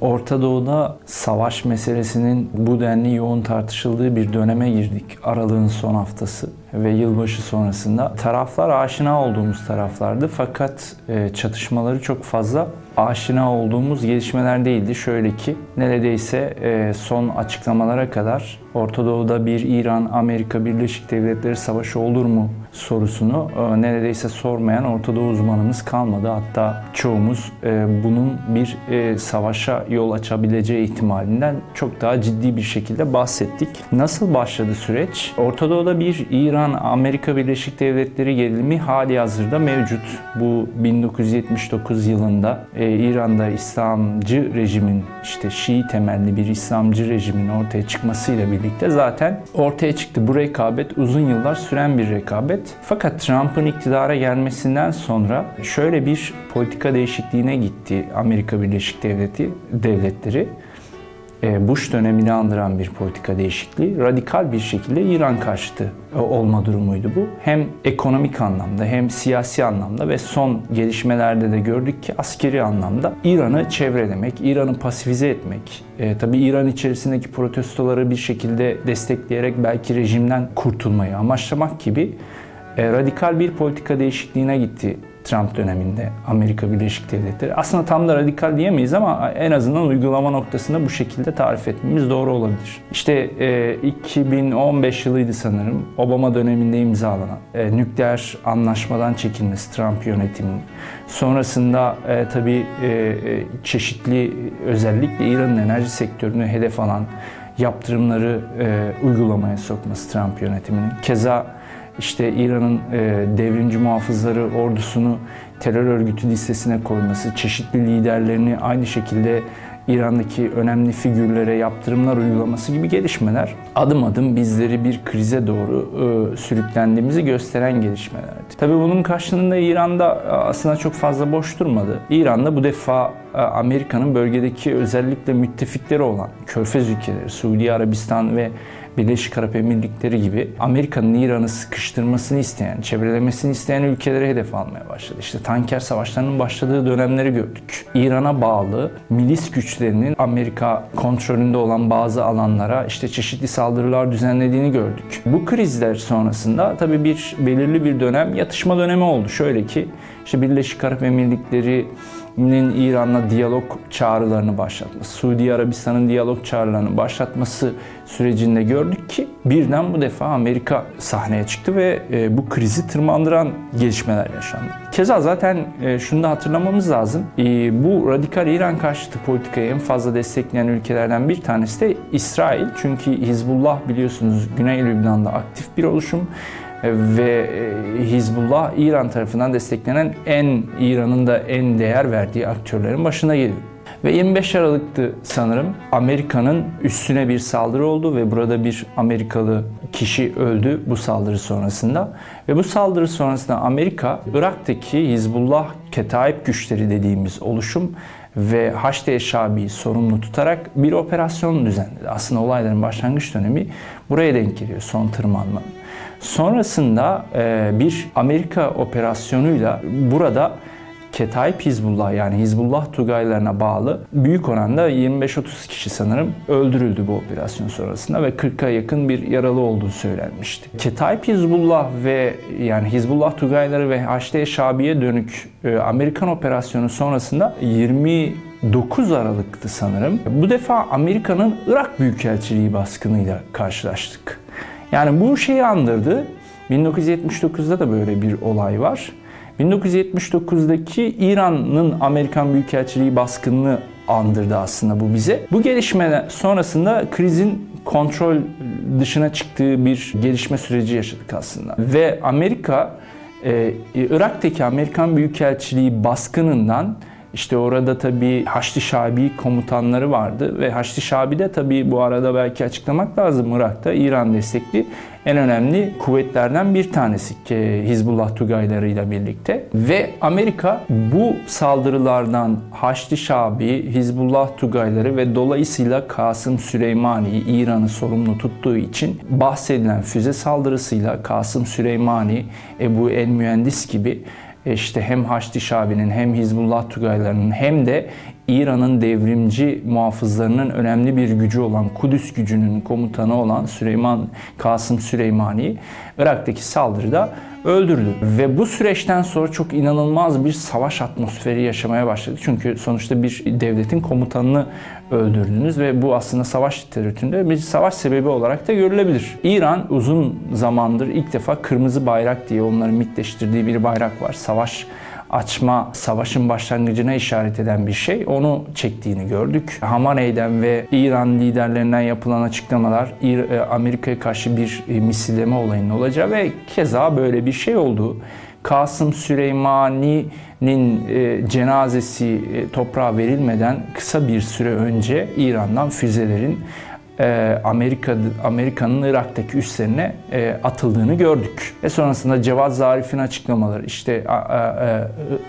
Orta Doğu'da savaş meselesinin bu denli yoğun tartışıldığı bir döneme girdik. Aralığın son haftası ve yılbaşı sonrasında taraflar aşina olduğumuz taraflardı. Fakat çatışmaları çok fazla aşina olduğumuz gelişmeler değildi. Şöyle ki neredeyse son açıklamalara kadar Orta Doğu'da bir İran-Amerika Birleşik Devletleri savaşı olur mu sorusunu neredeyse sormayan Orta Doğu uzmanımız kalmadı. Hatta çoğumuz bunun bir savaşa yol açabileceği ihtimalinden çok daha ciddi bir şekilde bahsettik. Nasıl başladı süreç? Orta Doğu'da bir İran-Amerika Birleşik Devletleri gerilimi halihazırda mevcut. Bu 1979 yılında İran'da İslamcı rejimin, işte Şii temelli bir İslamcı rejimin ortaya çıkmasıyla birlikte zaten ortaya çıktı. Bu rekabet uzun yıllar süren bir rekabet. Fakat Trump'ın iktidara gelmesinden sonra şöyle bir politika değişikliğine gitti Amerika Birleşik Devletleri. Bush dönemini andıran bir politika değişikliği, radikal bir şekilde İran karşıtı olma durumuydu bu. Hem ekonomik anlamda hem siyasi anlamda ve son gelişmelerde de gördük ki askeri anlamda İran'ı çevrelemek, İran'ı pasifize etmek, tabii İran içerisindeki protestoları bir şekilde destekleyerek belki rejimden kurtulmayı amaçlamak gibi radikal bir politika değişikliğine gitti Trump döneminde Amerika Birleşik Devletleri. Aslında tam da radikal diyemeyiz ama en azından uygulama noktasında bu şekilde tarif etmemiz doğru olabilir. İşte 2015 yılıydı sanırım, Obama döneminde imzalanan nükleer anlaşmadan çekilmesi Trump yönetiminin. Sonrasında tabii çeşitli, özellikle İran'ın enerji sektörünü hedef alan yaptırımları uygulamaya sokması Trump yönetiminin. Keza İşte İran'ın devrimci muhafızları ordusunu terör örgütü listesine koyması, çeşitli liderlerini aynı şekilde İran'daki önemli figürlere yaptırımlar uygulaması gibi gelişmeler adım adım bizleri bir krize doğru sürüklendiğimizi gösteren gelişmelerdi. Tabii bunun karşılığında İran'da aslında çok fazla boş durmadı. İran'da bu defa Amerika'nın bölgedeki özellikle müttefikleri olan Körfez ülkeleri, Suudi Arabistan ve Birleşik Arap Emirlikleri gibi Amerika'nın İran'ı sıkıştırmasını isteyen, çevrelemesini isteyen ülkelere hedef almaya başladı. İşte tanker savaşlarının başladığı dönemleri gördük. İran'a bağlı milis güçlerinin Amerika kontrolünde olan bazı alanlara işte çeşitli saldırılar düzenlediğini gördük. Bu krizler sonrasında tabii belirli bir dönem yatışma dönemi oldu. Şöyle ki işte Birleşik Arap Emirlikleri'nin İran'la diyalog çağrılarını başlatması, Suudi Arabistan'ın diyalog çağrılarını başlatması sürecinde gördük ki birden bu defa Amerika sahneye çıktı ve bu krizi tırmandıran gelişmeler yaşandı. Keza zaten şunu da hatırlamamız lazım. Bu radikal İran karşıtı politikayı en fazla destekleyen ülkelerden bir tanesi de İsrail. Çünkü Hizbullah biliyorsunuz Güney Lübnan'da aktif bir oluşum. Ve Hizbullah İran tarafından desteklenen İran'ın da en değer verdiği aktörlerin başına geliyor. Ve 25 Aralık'tı sanırım, Amerika'nın üstüne bir saldırı oldu ve burada bir Amerikalı kişi öldü bu saldırı sonrasında. Ve bu saldırı sonrasında Amerika, Irak'taki Hizbullah-Ketaib güçleri dediğimiz oluşum ve Haşdi Şabi'yi sorumlu tutarak bir operasyon düzenledi. Aslında olayların başlangıç dönemi buraya denk geliyor, son tırmanmanın. Sonrasında bir Amerika operasyonuyla burada Ketaib Hizbullah, yani Hizbullah Tugaylarına bağlı büyük oranda 25-30 kişi sanırım öldürüldü bu operasyon sonrasında ve 40'a yakın bir yaralı olduğu söylenmişti. Ketaib Hizbullah ve yani Hizbullah Tugayları ve Haşdi Şabi'ye dönük Amerikan operasyonu sonrasında 29 Aralık'tı sanırım. Bu defa Amerika'nın Irak Büyükelçiliği baskınıyla karşılaştık. Yani bu şeyi andırdı. 1979'da da böyle bir olay var. 1979'daki İran'ın Amerikan Büyükelçiliği baskınını andırdı aslında bu bize. Bu gelişme sonrasında krizin kontrol dışına çıktığı bir gelişme süreci yaşadık aslında. Ve Amerika, Irak'taki Amerikan Büyükelçiliği baskınından İşte orada tabii Haşdi Şabi komutanları vardı ve Haşdi Şabi de tabii bu arada belki açıklamak lazım, Irak'ta İran destekli en önemli kuvvetlerden bir tanesi Hizbullah Tugaylarıyla birlikte. Ve Amerika bu saldırılardan Haşdi Şabi, Hizbullah Tugayları ve dolayısıyla Kasım Süleymani'yi, İran'ı sorumlu tuttuğu için bahsedilen füze saldırısıyla Kasım Süleymani, Ebu El Mühendis gibi işte hem Haşdi Şabi'nin hem Hizbullah Tugaylarının hem de İran'ın devrimci muhafızlarının önemli bir gücü olan Kudüs gücünün komutanı olan Süleyman Kasım Süleymani Irak'taki saldırıda öldürdü. Ve bu süreçten sonra çok inanılmaz bir savaş atmosferi yaşamaya başladı. Çünkü sonuçta bir devletin komutanını öldürdünüz ve bu aslında savaş literatüründe bir savaş sebebi olarak da görülebilir. İran uzun zamandır ilk defa kırmızı bayrak diye onların mitleştirdiği bir bayrak var. Savaş açma, savaşın başlangıcına işaret eden bir şey. Onu çektiğini gördük. Hamaney'den ve İran liderlerinden yapılan açıklamalar Amerika'ya karşı bir misilleme olayının olacağı ve keza böyle bir şey oldu. Kasım Süleymani'nin cenazesi toprağa verilmeden kısa bir süre önce İran'dan füzelerin Amerika'nın Irak'taki üslerine atıldığını gördük. Ve sonrasında Cevad Zarif'in açıklamaları, işte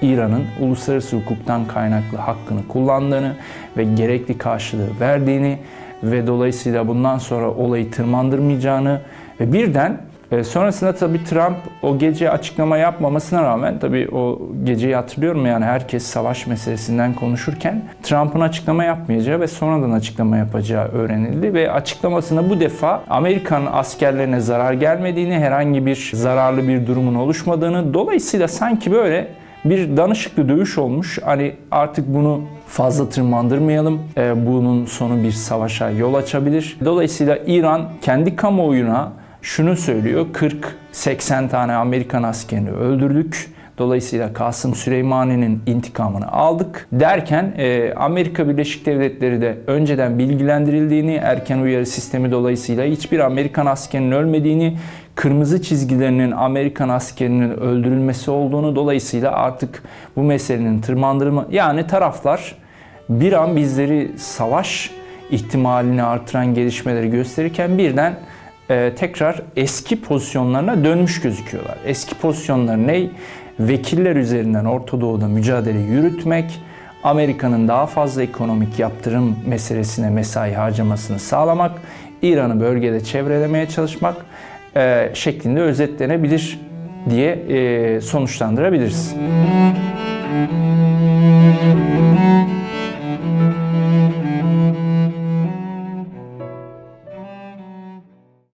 İran'ın uluslararası hukuktan kaynaklı hakkını kullandığını ve gerekli karşılığı verdiğini ve dolayısıyla bundan sonra olayı tırmandırmayacağını ve birden sonrasında tabii Trump o gece açıklama yapmamasına rağmen, tabii o geceyi hatırlıyorum, yani herkes savaş meselesinden konuşurken Trump'ın açıklama yapmayacağı ve sonradan açıklama yapacağı öğrenildi ve açıklamasında bu defa Amerikan askerlerine zarar gelmediğini, herhangi bir zararlı bir durumun oluşmadığını, dolayısıyla sanki böyle bir danışıklı dövüş olmuş, hani artık bunu fazla tırmandırmayalım, bunun sonu bir savaşa yol açabilir. Dolayısıyla İran kendi kamuoyuna şunu söylüyor: 40-80 tane Amerikan askerini öldürdük. Dolayısıyla Kasım Süleymani'nin intikamını aldık derken Amerika Birleşik Devletleri de önceden bilgilendirildiğini, erken uyarı sistemi dolayısıyla hiçbir Amerikan askerinin ölmediğini, kırmızı çizgilerinin Amerikan askerinin öldürülmesi olduğunu, dolayısıyla artık bu meselenin tırmandırma, yani taraflar bir an bizleri savaş ihtimalini artıran gelişmeleri gösterirken birden tekrar eski pozisyonlarına dönmüş gözüküyorlar. Eski pozisyonları ne? Vekiller üzerinden Orta Doğu'da mücadele yürütmek, Amerika'nın daha fazla ekonomik yaptırım meselesine mesai harcamasını sağlamak, İran'ı bölgede çevrelemeye çalışmak şeklinde özetlenebilir diye sonuçlandırabiliriz.